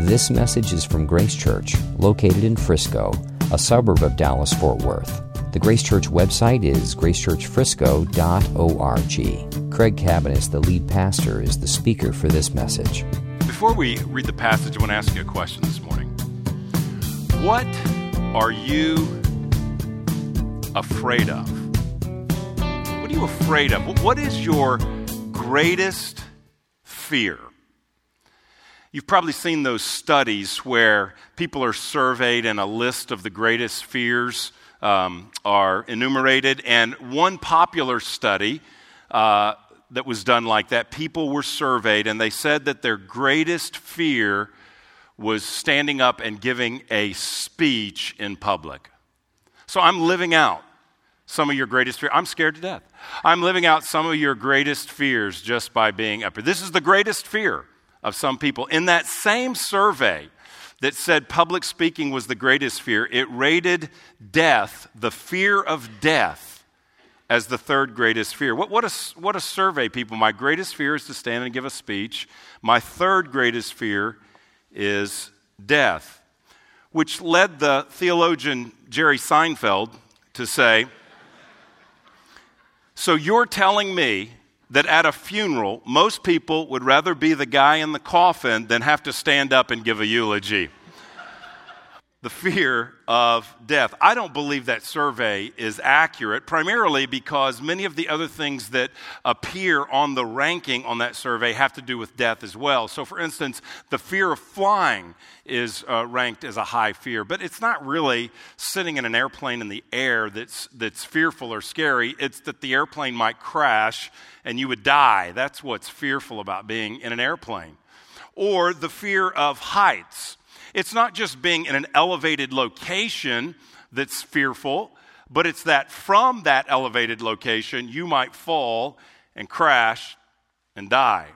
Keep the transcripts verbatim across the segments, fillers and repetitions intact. This message is from Grace Church, located in Frisco, a suburb of Dallas-Fort Worth. The Grace Church website is grace church frisco dot org. Craig Cabanis, the lead pastor, is the speaker for this message. Before we read the passage, I want to ask you a question this morning. What are you afraid of? What are you afraid of? What is your greatest fear? You've probably seen those studies where people are surveyed and a list of the greatest fears um, are enumerated. And one popular study uh, that was done like that, people were surveyed and they said that their greatest fear was standing up and giving a speech in public. So I'm living out some of your greatest fears. I'm scared to death. I'm living out some of your greatest fears just by being up here. This is the greatest fear of some people. In that same survey that said public speaking was the greatest fear, it rated death, the fear of death, as the third greatest fear. What, what, a, what a survey, people. My greatest fear is to stand and give a speech. My third greatest fear is death, which led the theologian Jerry Seinfeld to say, so you're telling me that at a funeral, most people would rather be the guy in the coffin than have to stand up and give a eulogy. The fear of death. I don't believe that survey is accurate, primarily because many of the other things that appear on the ranking on that survey have to do with death as well. So, for instance, the fear of flying is uh, ranked as a high fear, but it's not really sitting in an airplane in the air that's that's fearful or scary. It's that the airplane might crash and you would die. That's what's fearful about being in an airplane. Or the fear of heights. It's not just being in an elevated location that's fearful, but it's that from that elevated location, you might fall and crash and die.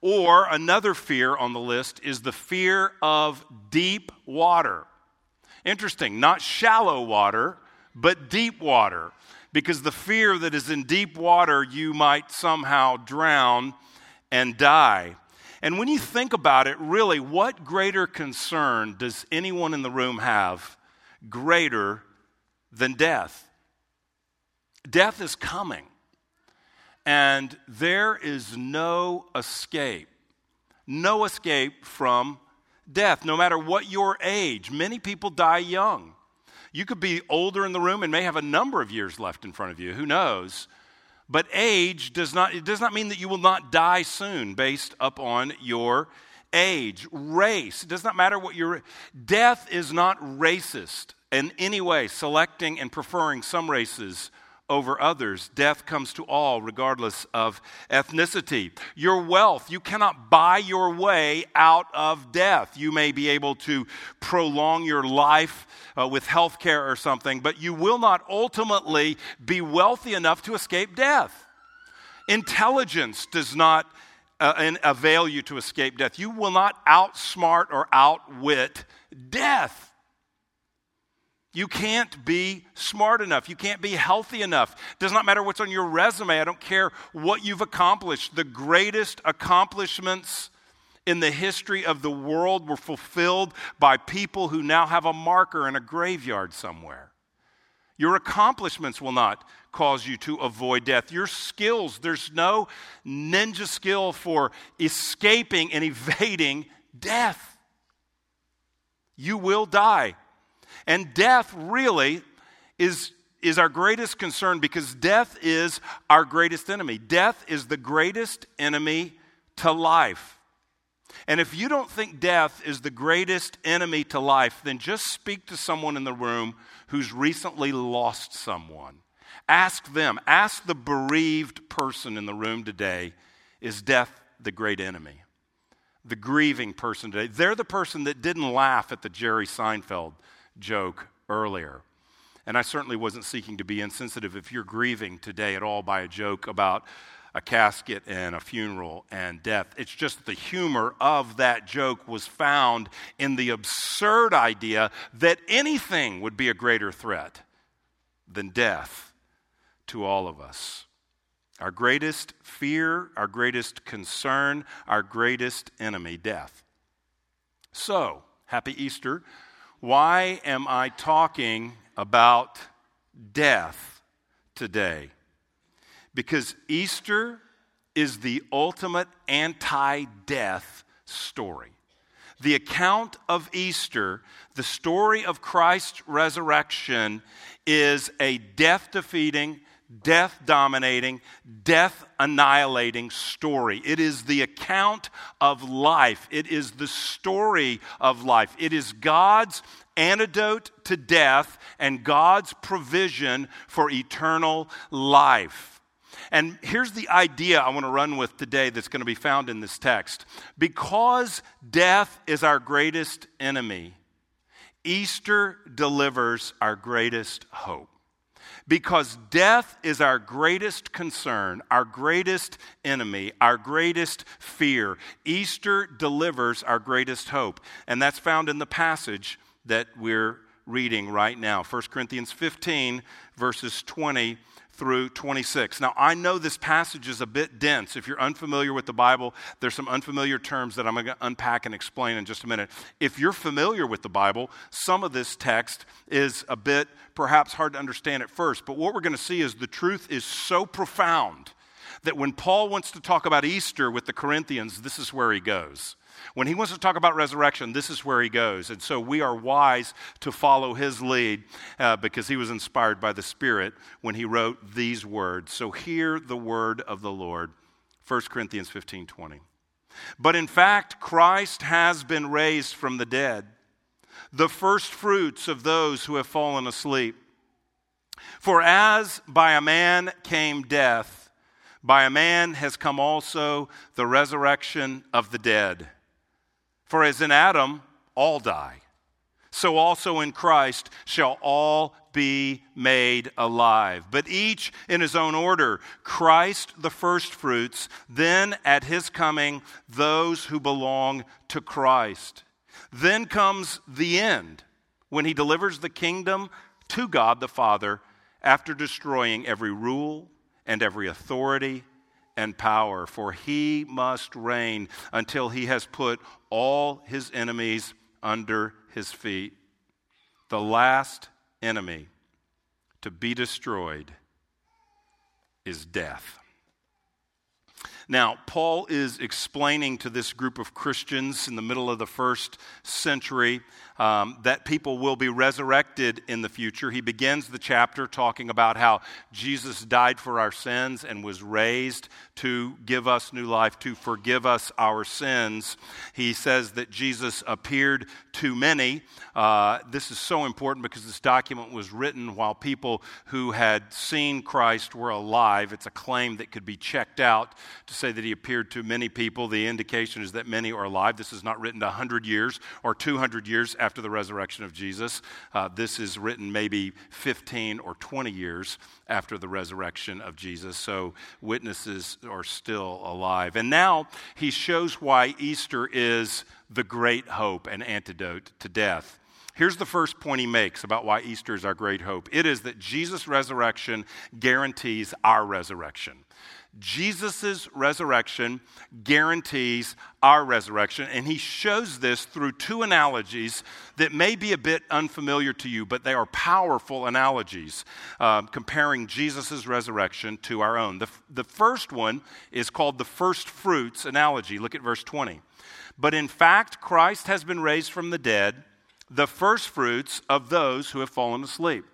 Or another fear on the list is the fear of deep water. Interesting, not shallow water, but deep water. Because the fear that is in deep water, you might somehow drown and die. And when you think about it, really, what greater concern does anyone in the room have greater than death? Death is coming, and there is no escape, no escape from death, no matter what your age. Many people die young. You could be older in the room and may have a number of years left in front of you, who knows? But age does not, it does not mean that you will not die soon based upon your age. Race, it does not matter what your, death is not racist in any way, selecting and preferring some races over others. Death comes to all regardless of ethnicity. Your wealth, you cannot buy your way out of death. You may be able to prolong your life Uh, with healthcare or something, but you will not ultimately be wealthy enough to escape death. Intelligence does not uh, avail you to escape death. You will not outsmart or outwit death. You can't be smart enough. You can't be healthy enough. It does not matter what's on your resume. I don't care what you've accomplished. The greatest accomplishments in the history of the world were fulfilled by people who now have a marker in a graveyard somewhere. Your accomplishments will not cause you to avoid death. Your skills, there's no ninja skill for escaping and evading death. You will die. And death really is is our greatest concern, because death is our greatest enemy. Death is the greatest enemy to life. And if you don't think death is the greatest enemy to life, then just speak to someone in the room who's recently lost someone. Ask them, ask the bereaved person in the room today, is death the great enemy? The grieving person today. They're the person that didn't laugh at the Jerry Seinfeld joke earlier. And I certainly wasn't seeking to be insensitive if you're grieving today at all by a joke about a casket and a funeral and death. It's just the humor of that joke was found in the absurd idea that anything would be a greater threat than death to all of us. Our greatest fear, our greatest concern, our greatest enemy, death. So, happy Easter. Why am I talking about death today? Because Easter is the ultimate anti-death story. The account of Easter, the story of Christ's resurrection, is a death-defeating, death-dominating, death-annihilating story. It is the account of life. It is the story of life. It is God's antidote to death and God's provision for eternal life. And here's the idea I want to run with today that's going to be found in this text. Because death is our greatest enemy, Easter delivers our greatest hope. Because death is our greatest concern, our greatest enemy, our greatest fear, Easter delivers our greatest hope. And that's found in the passage that we're reading right now. First Corinthians fifteen, verses twenty through twenty-six. Now, I know this passage is a bit dense. If you're unfamiliar with the Bible, there's some unfamiliar terms that I'm going to unpack and explain in just a minute. If you're familiar with the Bible, some of this text is a bit perhaps hard to understand at first, but what we're going to see is the truth is so profound that when Paul wants to talk about Easter with the Corinthians, this is where he goes. When he wants to talk about resurrection, this is where he goes. And so we are wise to follow his lead uh, because he was inspired by the Spirit when he wrote these words. So hear the word of the Lord, First Corinthians fifteen twenty. But in fact, Christ has been raised from the dead, the first fruits of those who have fallen asleep. For as by a man came death, by a man has come also the resurrection of the dead. For as in Adam all die, so also in Christ shall all be made alive. But each in his own order, Christ the firstfruits, then at his coming those who belong to Christ. Then comes the end, when he delivers the kingdom to God the Father, after destroying every rule and every authority and power, for he must reign until he has put all his enemies under his feet. The last enemy to be destroyed is death. Now, Paul is explaining to this group of Christians in the middle of the first century um, that people will be resurrected in the future. He begins the chapter talking about how Jesus died for our sins and was raised to give us new life, to forgive us our sins. He says that Jesus appeared to many. Uh, this is so important because this document was written while people who had seen Christ were alive. It's a claim that could be checked out to say that he appeared to many people. The indication is that many are alive. This is not written one hundred years or two hundred years after the resurrection of Jesus. Uh, this is written maybe fifteen or twenty years after the resurrection of Jesus. So witnesses are still alive. And now he shows why Easter is the great hope and antidote to death. Here's the first point he makes about why Easter is our great hope. It is that Jesus' resurrection guarantees our resurrection. Jesus' resurrection guarantees our resurrection, and he shows this through two analogies that may be a bit unfamiliar to you, but they are powerful analogies uh, comparing Jesus' resurrection to our own. The, the first one is called the first fruits analogy. Look at verse twenty. But in fact, Christ has been raised from the dead, the first fruits of those who have fallen asleep.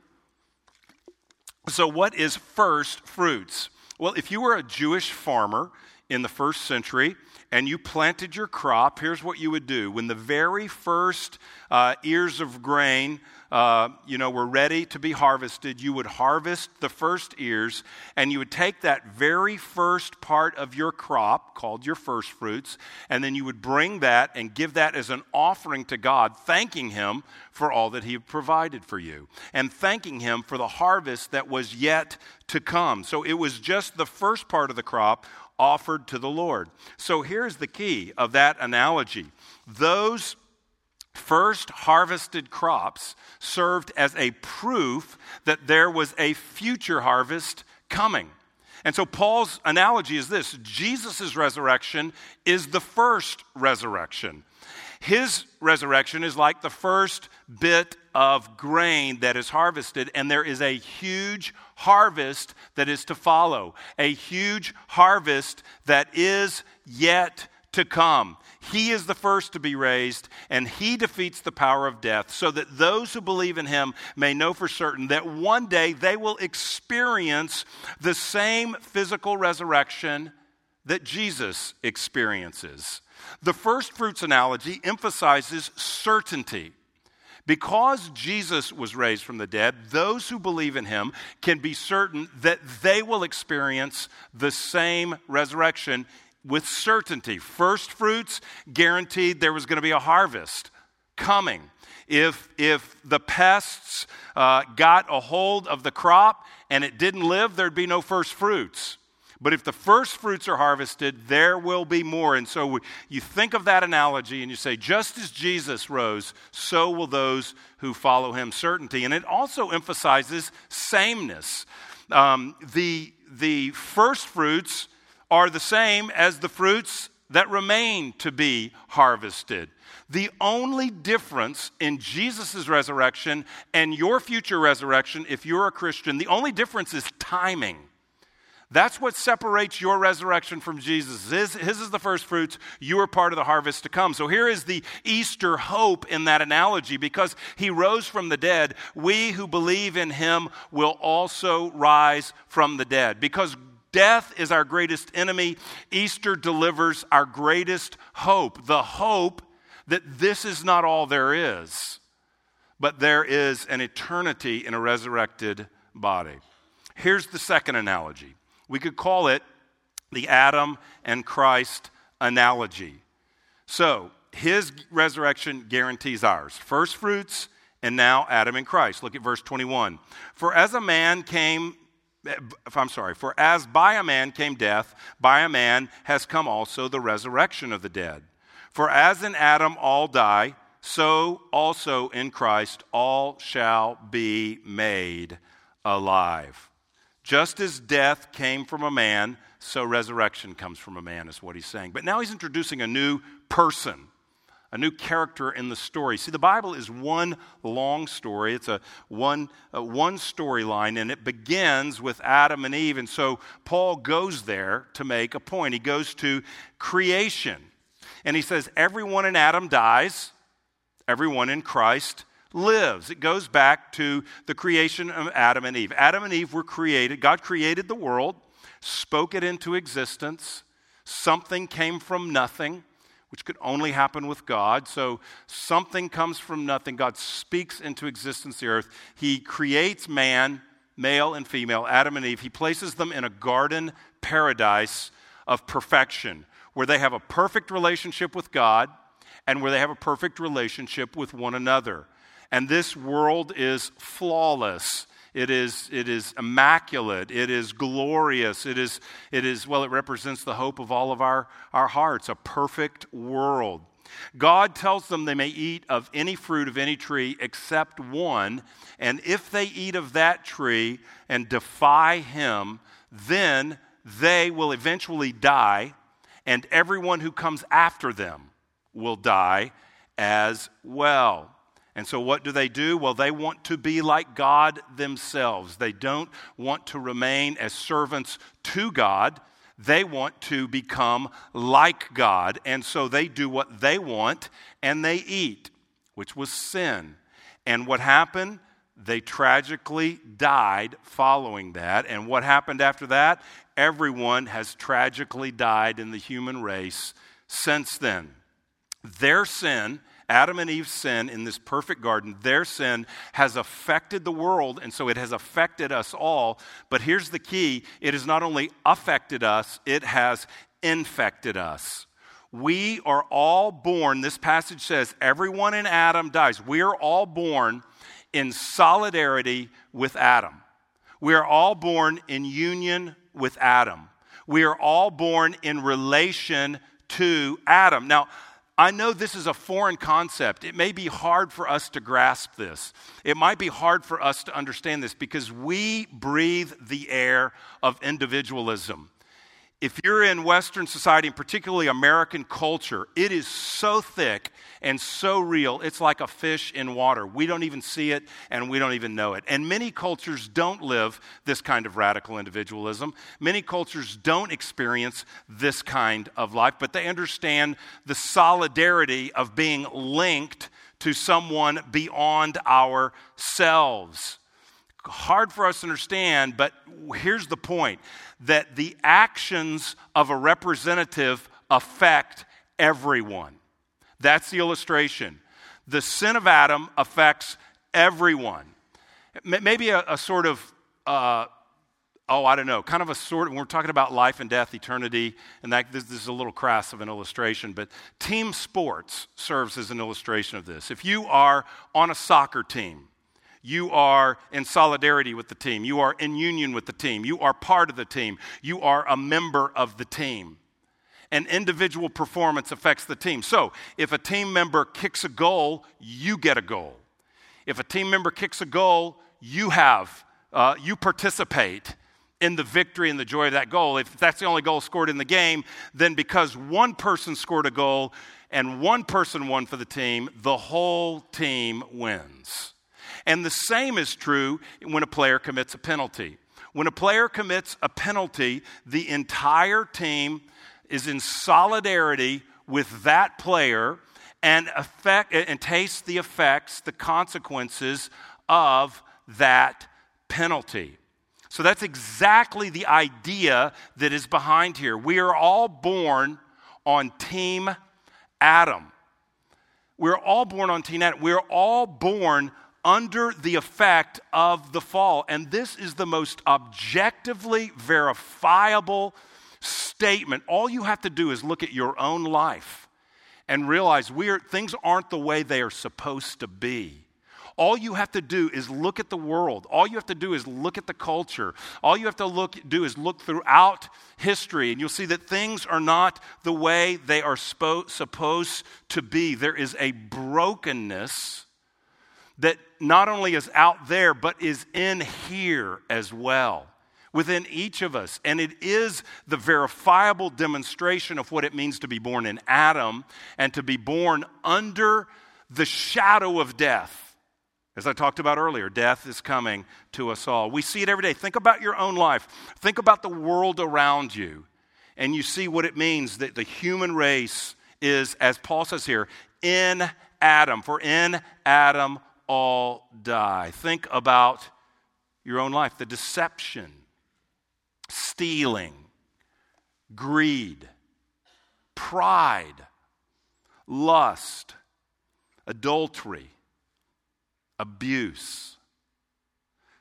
So what is first fruits? Well, if you were a Jewish farmer in the first century and you planted your crop, here's what you would do. When the very first uh, ears of grain uh, you know, were ready to be harvested, you would harvest the first ears and you would take that very first part of your crop, called your first fruits, and then you would bring that and give that as an offering to God, thanking him for all that he provided for you and thanking him for the harvest that was yet to come. So it was just the first part of the crop offered to the Lord. So here's the key of that analogy. Those first harvested crops served as a proof that there was a future harvest coming. And so Paul's analogy is this: Jesus' resurrection is the first resurrection. His resurrection is like the first bit of grain that is harvested, and there is a huge harvest that is to follow, a huge harvest that is yet to come. He is the first to be raised, and he defeats the power of death so that those who believe in him may know for certain that one day they will experience the same physical resurrection that Jesus experiences. The first fruits analogy emphasizes certainty. Because Jesus was raised from the dead, those who believe in him can be certain that they will experience the same resurrection with certainty. First fruits guaranteed there was going to be a harvest coming. If, if the pests uh, got a hold of the crop and it didn't live, there'd be no first fruits. But if the first fruits are harvested, there will be more. And so we, you think of that analogy and you say, just as Jesus rose, so will those who follow him, certainty. And it also emphasizes sameness. Um, the, the first fruits are the same as the fruits that remain to be harvested. The only difference in Jesus' resurrection and your future resurrection, if you're a Christian, the only difference is timing. That's what separates your resurrection from Jesus. His, his is the first fruits. You are part of the harvest to come. So here is the Easter hope in that analogy. Because he rose from the dead, we who believe in him will also rise from the dead. Because death is our greatest enemy, Easter delivers our greatest hope. The hope that this is not all there is, but there is an eternity in a resurrected body. Here's the second analogy. We could call it the Adam and Christ analogy. So his resurrection guarantees ours. First fruits, and now Adam and Christ. Look at verse twenty-one. For as a man came, I'm sorry, for as by a man came death, by a man has come also the resurrection of the dead. For as in Adam all die, so also in Christ all shall be made alive. Just as death came from a man, so resurrection comes from a man, is what he's saying. But now he's introducing a new person, a new character in the story. See, the Bible is one long story. It's a one, a one storyline, and it begins with Adam and Eve. And so Paul goes there to make a point. He goes to creation, and he says, everyone in Adam dies, everyone in Christ lives. It goes back to the creation of Adam and Eve. Adam and Eve were created. God created the world, spoke it into existence. Something came from nothing, which could only happen with God. So something comes from nothing. God speaks into existence the earth. He creates man, male and female, Adam and Eve. He places them in a garden paradise of perfection, where they have a perfect relationship with God and where they have a perfect relationship with one another. And this world is flawless. It is, it is immaculate. It is glorious. It is, it is, well, it represents the hope of all of our, our hearts, a perfect world. God tells them they may eat of any fruit of any tree except one, and if they eat of that tree and defy him, then they will eventually die, and everyone who comes after them will die as well. And so what do they do? Well, they want to be like God themselves. They don't want to remain as servants to God. They want to become like God. And so they do what they want, and they eat, which was sin. And what happened? They tragically died following that. And what happened after that? Everyone has tragically died in the human race since then. Their sin, Adam and Eve's sin in this perfect garden, their sin has affected the world, and so it has affected us all. But here's the key. It has not only affected us, it has infected us. We are all born, this passage says, everyone in Adam dies. We are all born in solidarity with Adam. We are all born in union with Adam. We are all born in relation to Adam. Now, I know this is a foreign concept. It may be hard for us to grasp this. It might be hard for us to understand this because we breathe the air of individualism. If you're in Western society, and particularly American culture, it is so thick and so real, it's like a fish in water. We don't even see it, and we don't even know it. And many cultures don't live this kind of radical individualism. Many cultures don't experience this kind of life, but they understand the solidarity of being linked to someone beyond ourselves. Hard for us to understand, but here's the point, that the actions of a representative affect everyone. That's the illustration. The sin of Adam affects everyone. Maybe a, a sort of, uh, oh, I don't know, kind of a sort of, when we're talking about life and death, eternity, and that this, this is a little crass of an illustration, but team sports serves as an illustration of this. If you are on a soccer team, you are in solidarity with the team. You are in union with the team. You are part of the team. You are a member of the team. And individual performance affects the team. So if a team member kicks a goal, you get a goal. If a team member kicks a goal, you have, uh, you participate in the victory and the joy of that goal. If that's the only goal scored in the game, then because one person scored a goal and one person won for the team, the whole team wins. And the same is true when a player commits a penalty. When a player commits a penalty, the entire team is in solidarity with that player and affect and tastes the effects, the consequences of that penalty. So that's exactly the idea that is behind here. We are all born on Team Adam. We're all born on Team Adam. We're all born under the effect of the fall. And this is the most objectively verifiable statement. All you have to do is look at your own life and realize we are, things aren't the way they are supposed to be. All you have to do is look at the world. All you have to do is look at the culture. All you have to look, do is look throughout history, and you'll see that things are not the way they are spo- supposed to be. There is a brokenness that not only is out there, but is in here as well, within each of us. And it is the verifiable demonstration of what it means to be born in Adam and to be born under the shadow of death. As I talked about earlier, death is coming to us all. We see it every day. Think about your own life. Think about the world around you, and you see what it means that the human race is, as Paul says here, in Adam. For in Adam all die. Think about your own life. The deception, stealing, greed, pride, lust, adultery, abuse,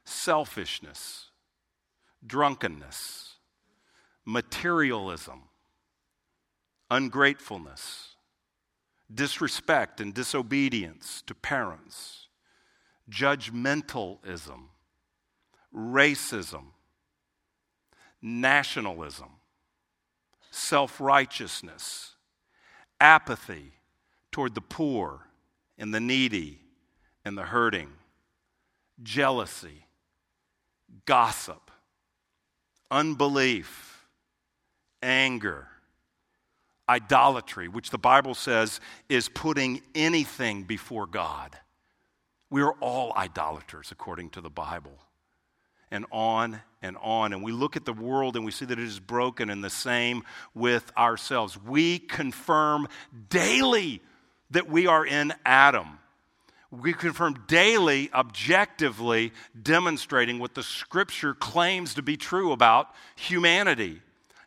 selfishness, drunkenness, materialism, ungratefulness, disrespect and disobedience to parents, judgmentalism, racism, nationalism, self-righteousness, apathy toward the poor and the needy and the hurting, jealousy, gossip, unbelief, anger, idolatry, which the Bible says is putting anything before God. We are all idolaters, according to the Bible, and on and on. And we look at the world and we see that it is broken, and the same with ourselves. We confirm daily that we are in Adam. We confirm daily, objectively, demonstrating what the Scripture claims to be true about humanity.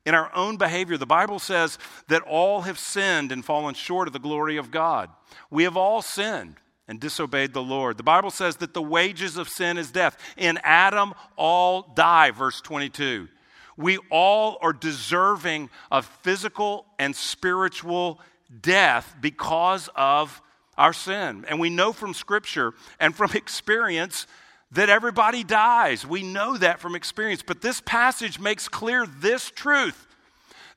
In our own behavior, the Bible says that all have sinned and fallen short of the glory of God. We have all sinned and disobeyed the Lord. The Bible says that the wages of sin is death. In Adam, all die, verse twenty-two. We all are deserving of physical and spiritual death because of our sin. And we know from Scripture and from experience that everybody dies. We know that from experience. But this passage makes clear this truth,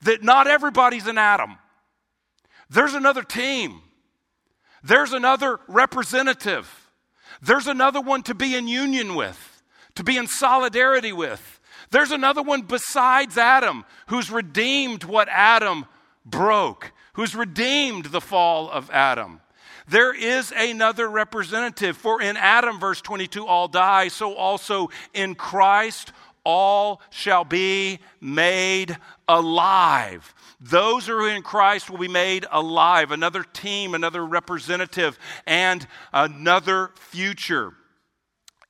that not everybody's an Adam. There's another team. There's another representative. There's another one to be in union with, to be in solidarity with. There's another one besides Adam who's redeemed what Adam broke, who's redeemed the fall of Adam. There is another representative. For in Adam, verse twenty-two, all die, so also in Christ all shall be made alive. Those who are in Christ will be made alive. Another team, another representative, and another future.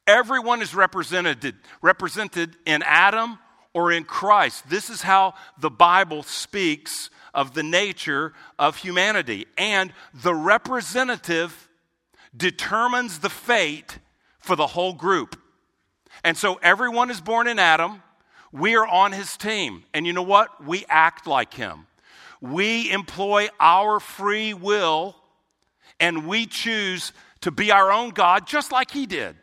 Everyone is represented, represented in Adam or in Christ. This is how the Bible speaks of the nature of humanity. And the representative determines the fate for the whole group. And so everyone is born in Adam. We are on his team. And you know what? We act like him. We employ our free will, and we choose to be our own God just like he did.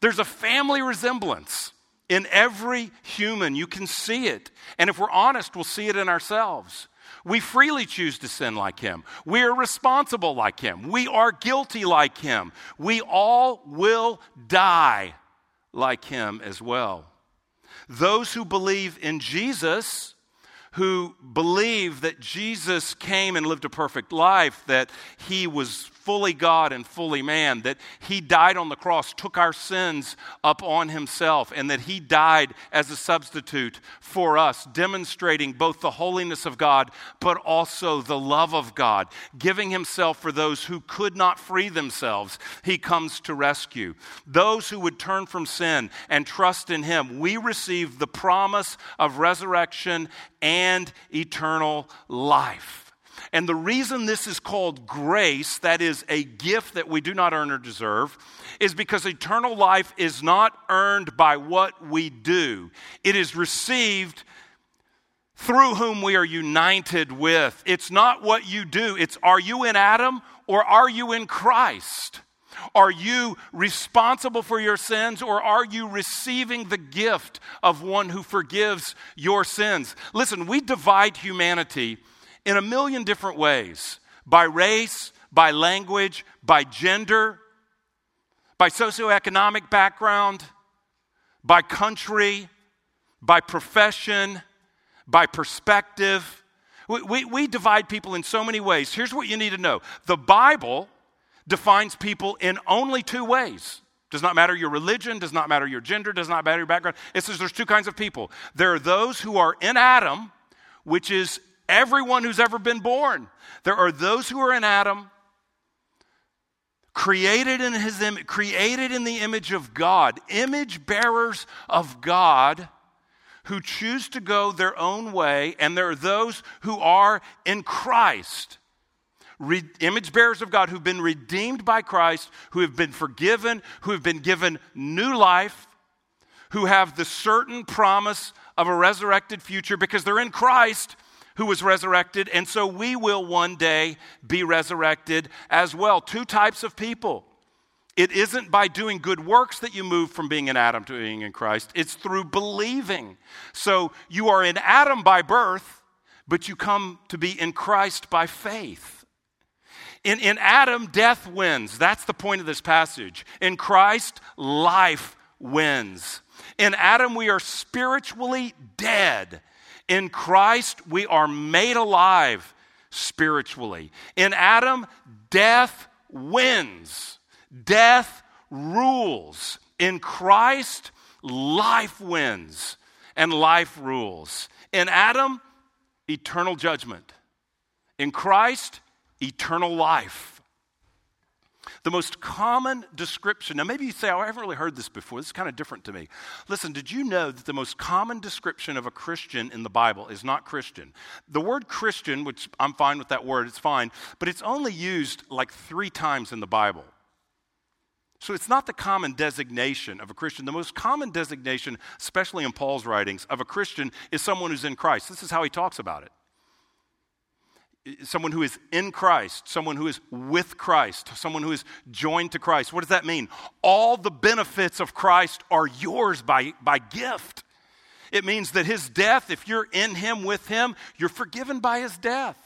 There's a family resemblance in every human. You can see it. And if we're honest, we'll see it in ourselves. We freely choose to sin like him. We are responsible like him. We are guilty like him. We all will die like him as well. Those who believe in Jesus, who believe that Jesus came and lived a perfect life, that he was fully God and fully man, that he died on the cross, took our sins up on himself, and that he died as a substitute for us, demonstrating both the holiness of God, but also the love of God, giving himself for those who could not free themselves. He comes to rescue. Those who would turn from sin and trust in him, we receive the promise of resurrection and eternal life. And the reason this is called grace, that is a gift that we do not earn or deserve, is because eternal life is not earned by what we do. It is received through whom we are united with. It's not what you do. It's, are you in Adam or are you in Christ? Are you responsible for your sins, or are you receiving the gift of one who forgives your sins? Listen, we divide humanity in a million different ways, by race, by language, by gender, by socioeconomic background, by country, by profession, by perspective. We, we, we divide people in so many ways. Here's what you need to know. The Bible defines people in only two ways. Does not matter your religion, does not matter your gender, does not matter your background. It says there's two kinds of people. There are those who are in Adam, which is everyone who's ever been born. There are those who are in Adam, created in his Im- created in the image of God, image bearers of God, who choose to go their own way, and there are those who are in Christ, Re- image bearers of God, who've been redeemed by Christ, who have been forgiven, who have been given new life, who have the certain promise of a resurrected future because they're in Christ, who was resurrected, and so we will one day be resurrected as well. Two types of people. It isn't by doing good works that you move from being in Adam to being in Christ. It's through believing. So you are in Adam by birth, but you come to be in Christ by faith. In, in Adam, death wins. That's the point of this passage. In Christ, life wins. In Adam, we are spiritually dead. In Christ, we are made alive spiritually. In Adam, death wins. Death rules. In Christ, life wins and life rules. In Adam, eternal judgment. In Christ, eternal life. The most common description, now maybe you say, oh, I haven't really heard this before. This is kind of different to me. Listen, did you know that the most common description of a Christian in the Bible is not Christian? The word Christian, which I'm fine with that word, it's fine, but it's only used like three times in the Bible. So it's not the common designation of a Christian. The most common designation, especially in Paul's writings, of a Christian is someone who's in Christ. This is how he talks about it. Someone who is in Christ, someone who is with Christ, someone who is joined to Christ. What does that mean? All the benefits of Christ are yours by, by gift. It means that his death, if you're in him, with him, you're forgiven by his death.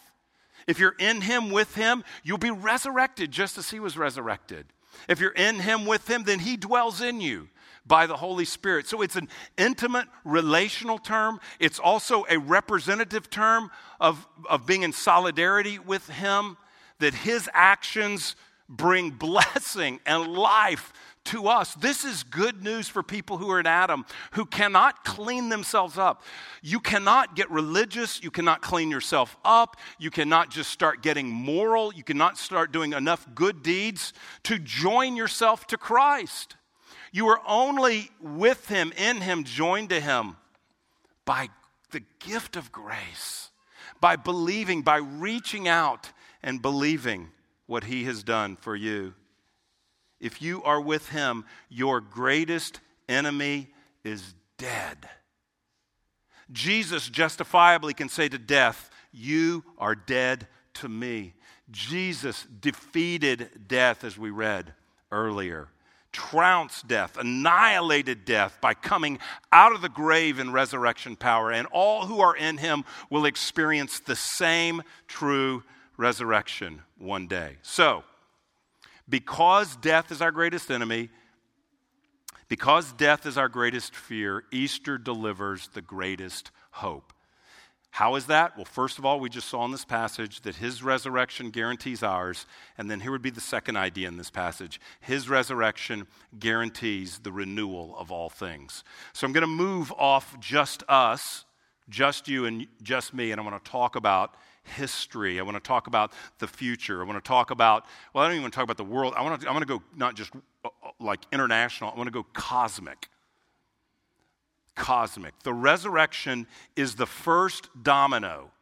If you're in him, with him, you'll be resurrected just as he was resurrected. If you're in him, with him, then he dwells in you by the Holy Spirit. So it's an intimate relational term. It's also a representative term of, of being in solidarity with him, that his actions bring blessing and life to us. This is good news for people who are in Adam, who cannot clean themselves up. You cannot get religious. You cannot clean yourself up. You cannot just start getting moral. You cannot start doing enough good deeds to join yourself to Christ. You are only with him, in him, joined to him by the gift of grace, by believing, by reaching out and believing what he has done for you. If you are with him, your greatest enemy is dead. Jesus justifiably can say to death, "You are dead to me." Jesus defeated death, as we read earlier, trounced death, annihilated death by coming out of the grave in resurrection power, and all who are in him will experience the same true resurrection one day. So, because death is our greatest enemy, because death is our greatest fear, Easter delivers the greatest hope. How is that? Well, first of all, we just saw in this passage that his resurrection guarantees ours. And then here would be the second idea in this passage. His resurrection guarantees the renewal of all things. So I'm going to move off just us, just you and just me, and I want to talk about history. I want to talk about the future. I want to talk about, well, I don't even want to talk about the world. I want to, I want to go not just like international. I want to go cosmic. Cosmic. The resurrection is the first domino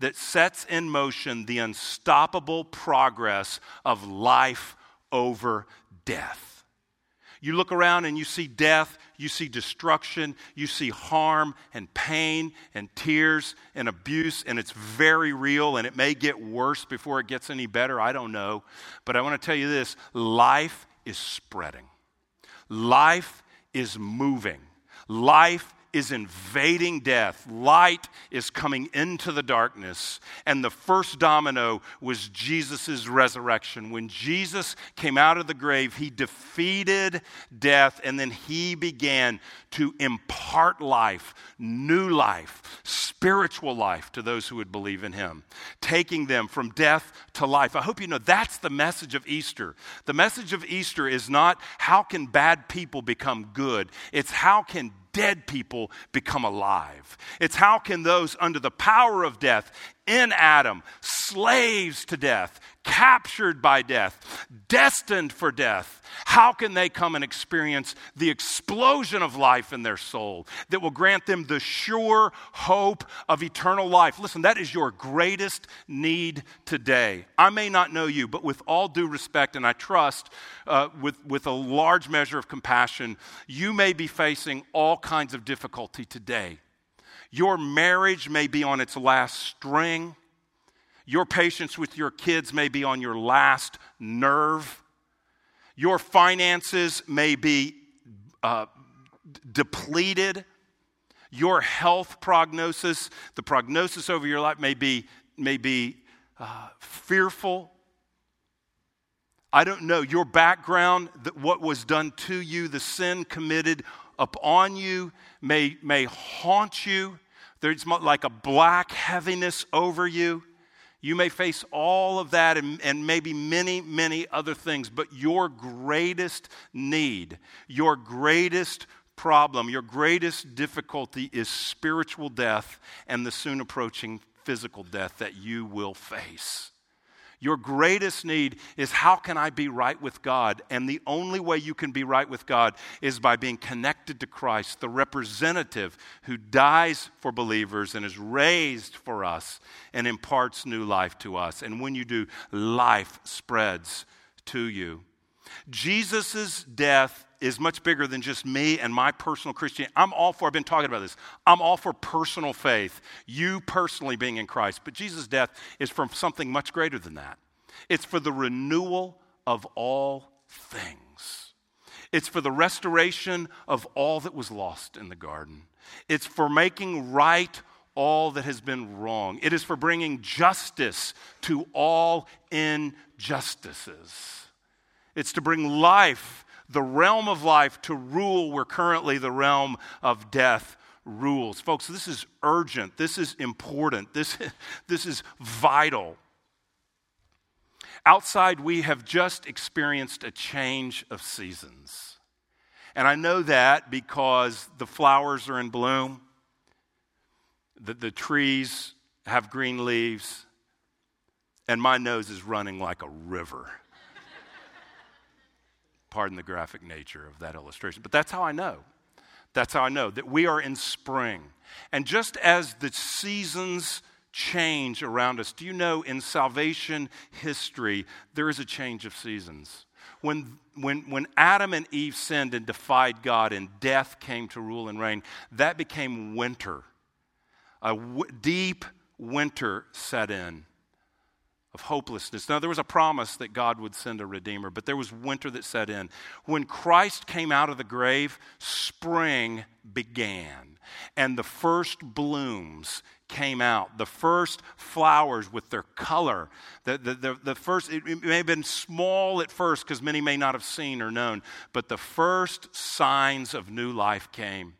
that sets in motion the unstoppable progress of life over death. You look around and you see death, you see destruction, you see harm and pain and tears and abuse, and it's very real, and it may get worse before it gets any better. I don't know. But I want to tell you this, life is spreading. Life is moving. Life is invading death. Light is coming into the darkness. And the first domino was Jesus' resurrection. When Jesus came out of the grave, he defeated death, and then he began to impart life, new life, spiritual life to those who would believe in him, taking them from death to life. I hope you know that's the message of Easter. The message of Easter is not how can bad people become good. It's how can dead people become alive. It's how can those under the power of death, in Adam, slaves to death, captured by death, destined for death, how can they come and experience the explosion of life in their soul that will grant them the sure hope of eternal life? Listen, that is your greatest need today. I may not know you, but with all due respect, and I trust uh, with, with a large measure of compassion, you may be facing all kinds of difficulty today. Your marriage may be on its last string. Your patience with your kids may be on your last nerve. Your finances may be uh, depleted. Your health prognosis, the prognosis over your life may be, may be uh, fearful. I don't know. Your background, what was done to you, the sin committed upon you may, may haunt you. There's like a black heaviness over you. You may face all of that and, and maybe many, many other things, but your greatest need, your greatest problem, your greatest difficulty is spiritual death and the soon approaching physical death that you will face. Your greatest need is how can I be right with God? And the only way you can be right with God is by being connected to Christ, the representative who dies for believers and is raised for us and imparts new life to us. And when you do, life spreads to you. Jesus' death is much bigger than just me and my personal Christianity. I'm all for, I've been talking about this, I'm all for personal faith, you personally being in Christ. But Jesus' death is from something much greater than that. It's for the renewal of all things. It's for the restoration of all that was lost in the garden. It's for making right all that has been wrong. It is for bringing justice to all injustices. It's to bring life, the realm of life, to rule where currently the realm of death rules. Folks, this is urgent. This is important. This, this is vital. Outside, we have just experienced a change of seasons. And I know that because the flowers are in bloom, the, the trees have green leaves, and my nose is running like a river. Pardon the graphic nature of that illustration, but that's how I know. That's how I know that we are in spring. And just as the seasons change around us, do you know in salvation history, there is a change of seasons. When when when Adam and Eve sinned and defied God and death came to rule and reign, that became winter. A w- deep winter set in of hopelessness. Now, there was a promise that God would send a Redeemer, but there was winter that set in. When Christ came out of the grave, spring began, and the first blooms came out. The first flowers with their color, the, the, the, the first, it may have been small at first because many may not have seen or known, but the first signs of new life came.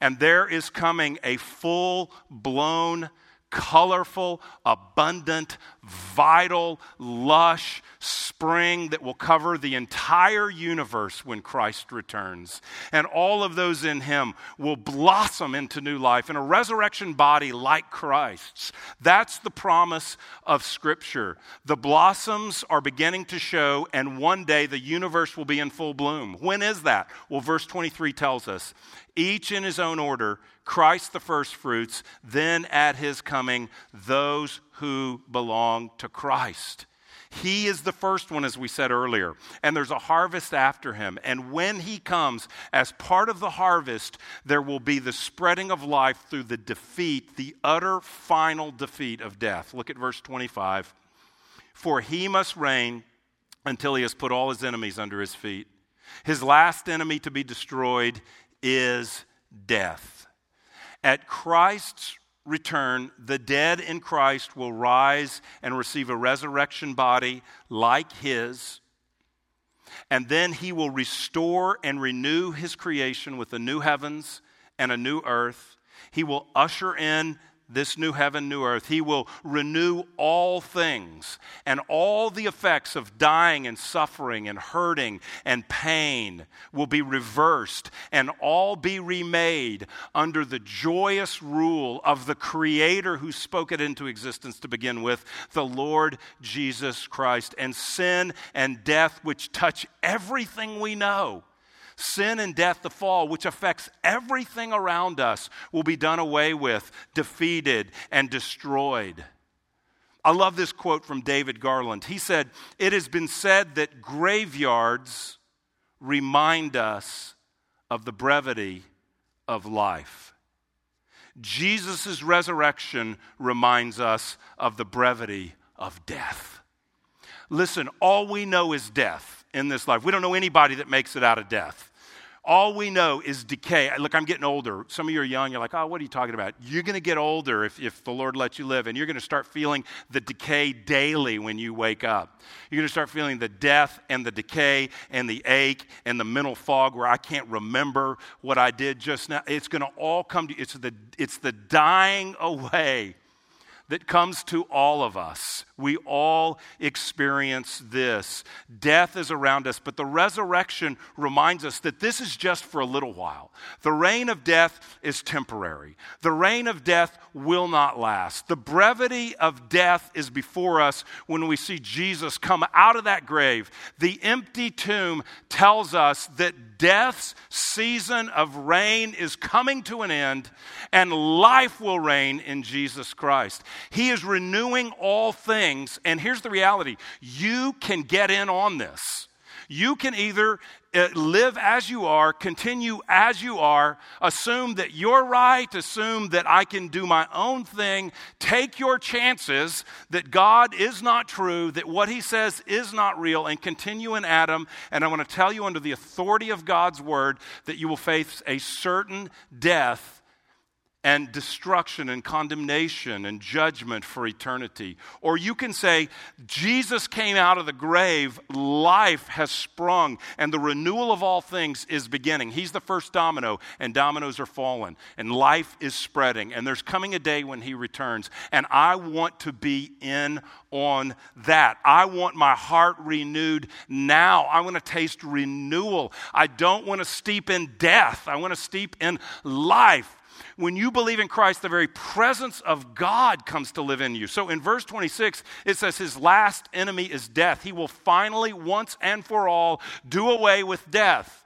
And there is coming a full-blown, colorful, abundant, vital, lush spring that will cover the entire universe when Christ returns. And all of those in him will blossom into new life in a resurrection body like Christ's. That's the promise of Scripture. The blossoms are beginning to show, and one day the universe will be in full bloom. When is that? Well, verse twenty-three tells us, each in his own order, Christ the first fruits, then at his coming, those who belong to Christ. He is the first one, as we said earlier, and there's a harvest after him. And when he comes, as part of the harvest, there will be the spreading of life through the defeat, the utter final defeat of death. Look at verse twenty-five. For he must reign until he has put all his enemies under his feet. His last enemy to be destroyed is death. At Christ's return, the dead in Christ will rise and receive a resurrection body like his, and then he will restore and renew his creation with the new heavens and a new earth. He will usher in this new heaven, new earth. He will renew all things, and all the effects of dying and suffering and hurting and pain will be reversed and all be remade under the joyous rule of the Creator who spoke it into existence to begin with, the Lord Jesus Christ. And sin and death, which touch everything we know, sin and death, the fall, which affects everything around us, will be done away with, defeated, and destroyed. I love this quote from David Garland. He said, "It has been said that graveyards remind us of the brevity of life. Jesus' resurrection reminds us of the brevity of death." Listen, all we know is death in this life. We don't know anybody that makes it out of death. All we know is decay. Look, I'm getting older. Some of you are young. You're like, oh, what are you talking about? You're going to get older if, if the Lord lets you live, and you're going to start feeling the decay daily when you wake up. You're going to start feeling the death and the decay and the ache and the mental fog where I can't remember what I did just now. It's going to all come to you. It's the, it's the dying away that comes to all of us. We all experience this. Death is around us, but the resurrection reminds us that this is just for a little while. The reign of death is temporary. The reign of death will not last. The brevity of death is before us when we see Jesus come out of that grave. The empty tomb tells us that death's season of reign is coming to an end, and life will reign in Jesus Christ. He is renewing all things, and here's the reality. You can get in on this. You can either live as you are, continue as you are, assume that you're right, assume that I can do my own thing, take your chances that God is not true, that what he says is not real, and continue in Adam. And I want to tell you under the authority of God's word that you will face a certain death and destruction and condemnation and judgment for eternity. Or you can say, Jesus came out of the grave, life has sprung, and the renewal of all things is beginning. He's the first domino, and dominoes are falling, and life is spreading, and there's coming a day when he returns, and I want to be in on that. I want my heart renewed now. I want to taste renewal. I don't want to steep in death. I want to steep in life. When you believe in Christ, the very presence of God comes to live in you. So in verse twenty-six, it says his last enemy is death. He will finally, once and for all, do away with death.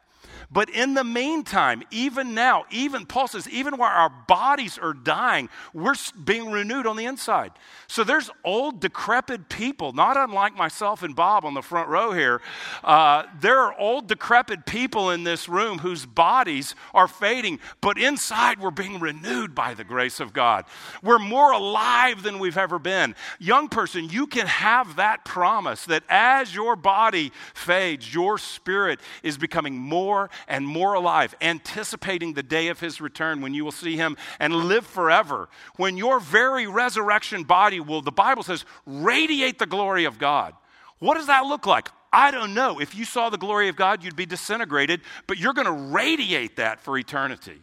But in the meantime, even now, even Paul says, even while our bodies are dying, we're being renewed on the inside. So there's old, decrepit people, not unlike myself and Bob on the front row here. Uh, there are old, decrepit people in this room whose bodies are fading, but inside we're being renewed by the grace of God. We're more alive than we've ever been. Young person, you can have that promise that as your body fades, your spirit is becoming more and more alive, anticipating the day of his return when you will see him and live forever. When your very resurrection body will, the Bible says, radiate the glory of God. What does that look like? I don't know. If you saw the glory of God, you'd be disintegrated, but you're going to radiate that for eternity.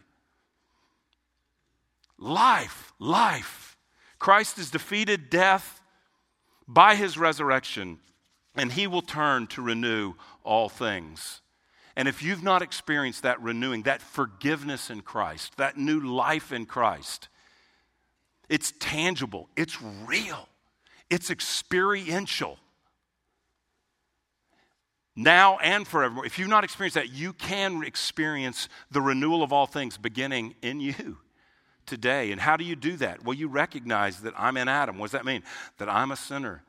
Life, life. Christ has defeated death by his resurrection, and he will turn to renew all things. And if you've not experienced that renewing, that forgiveness in Christ, that new life in Christ, it's tangible, it's real, it's experiential. Now and forevermore. If you've not experienced that, you can experience the renewal of all things beginning in you today. And how do you do that? Well, you recognize that I'm in Adam. What does that mean? That I'm a sinner,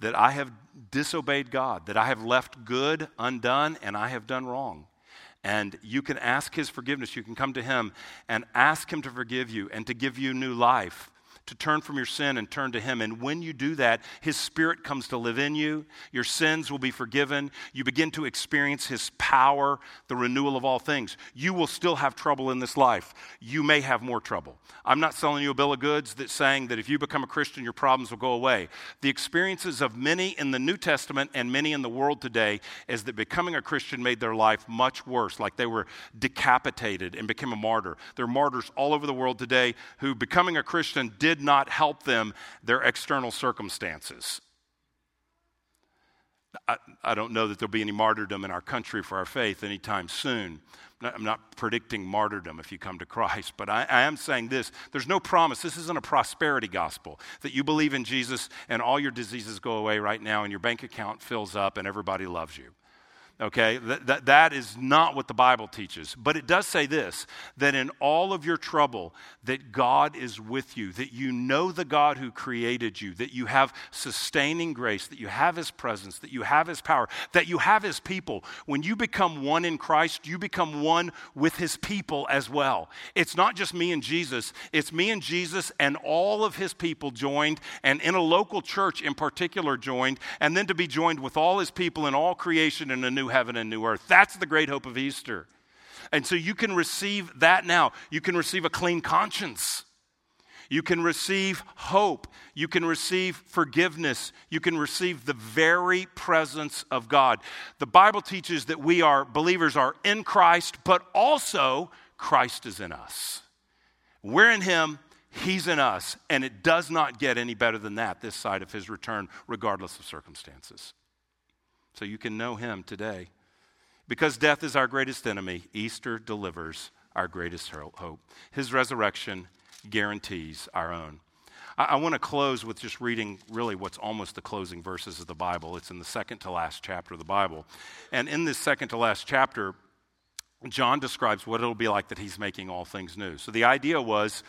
that I have disobeyed God, that I have left good undone, and I have done wrong. And you can ask his forgiveness. You can come to him and ask him to forgive you and to give you new life, to turn from your sin and turn to him. And when you do that, his spirit comes to live in you. Your sins will be forgiven. You begin to experience his power, the renewal of all things. You will still have trouble in this life. You may have more trouble. I'm not selling you a bill of goods that's saying that if you become a Christian, your problems will go away. The experiences of many in the New Testament and many in the world today is that becoming a Christian made their life much worse, like they were decapitated and became a martyr. There are martyrs all over the world today who becoming a Christian did Did not help them, their external circumstances. I, I don't know that there'll be any martyrdom in our country for our faith anytime soon. I'm not predicting martyrdom if you come to Christ, but I, I am saying this. There's no promise. This isn't a prosperity gospel, that you believe in Jesus and all your diseases go away right now and your bank account fills up and everybody loves you. Okay, that, that, that is not what the Bible teaches. But it does say this, that in all of your trouble, that God is with you, that you know the God who created you, that you have sustaining grace, that you have his presence, that you have his power, that you have his people. When you become one in Christ, you become one with his people as well. It's not just me and Jesus. It's me and Jesus and all of his people joined, and in a local church in particular joined, and then to be joined with all his people in all creation in a new heaven and new earth. That's the great hope of Easter. And so you can receive that now. You can receive a clean conscience. You can receive hope. You can receive forgiveness. You can receive the very presence of God. The Bible teaches that we are, believers are in Christ, but also Christ is in us. We're in him, he's in us, and it does not get any better than that this side of his return, regardless of circumstances. So you can know him today. Because death is our greatest enemy, Easter delivers our greatest hope. His resurrection guarantees our own. I, I want to close with just reading really what's almost the closing verses of the Bible. It's in the second to last chapter of the Bible. And in this second to last chapter, John describes what it'll be like that he's making all things new. So the idea was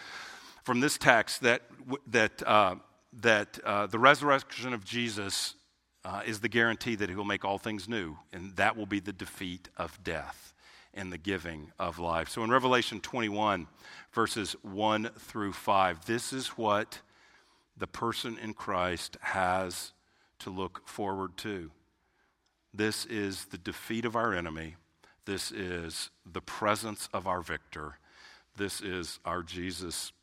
from this text that, that, uh, that uh, the resurrection of Jesus Uh, is the guarantee that he will make all things new, and that will be the defeat of death and the giving of life. So in Revelation twenty-one, verses one through five, this is what the person in Christ has to look forward to. This is the defeat of our enemy. This is the presence of our victor. This is our Jesus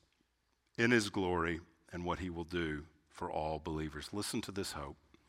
in his glory and what he will do for all believers. Listen to this hope.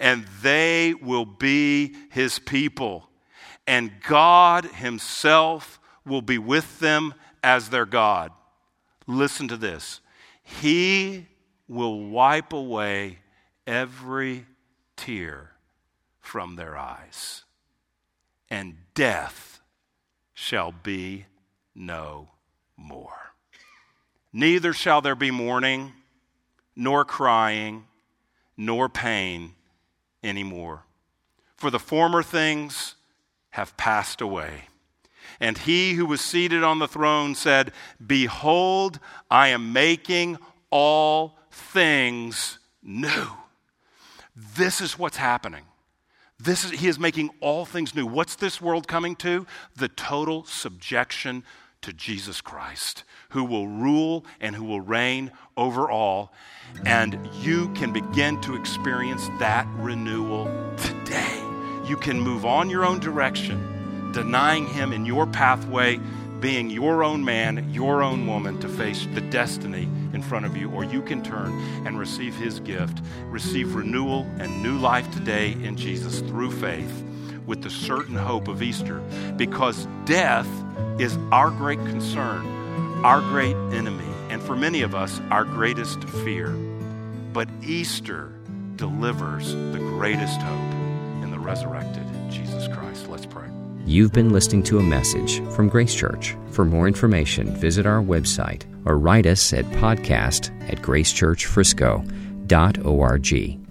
and they will be his people, and God himself will be with them as their God." Listen to this. He will wipe away every tear from their eyes, and death shall be no more. Neither shall there be mourning, nor crying, nor pain anymore, for the former things have passed away. And he who was seated on the throne said, "Behold, I am making all things new." This is what's happening. This is, he is making all things new. What's this world coming to? The total subjection to Jesus Christ, who will rule and who will reign over all. And you can begin to experience that renewal today. You can move on your own direction, denying him in your pathway, being your own man, your own woman to face the destiny in front of you, or you can turn and receive his gift, receive renewal and new life today in Jesus through faith, with the certain hope of Easter, because death is our great concern, our great enemy, and for many of us, our greatest fear. But Easter delivers the greatest hope in the resurrected Jesus Christ. Let's pray. You've been listening to a message from Grace Church. For more information, visit our website or write us at podcast at gracechurchfrisco dot org.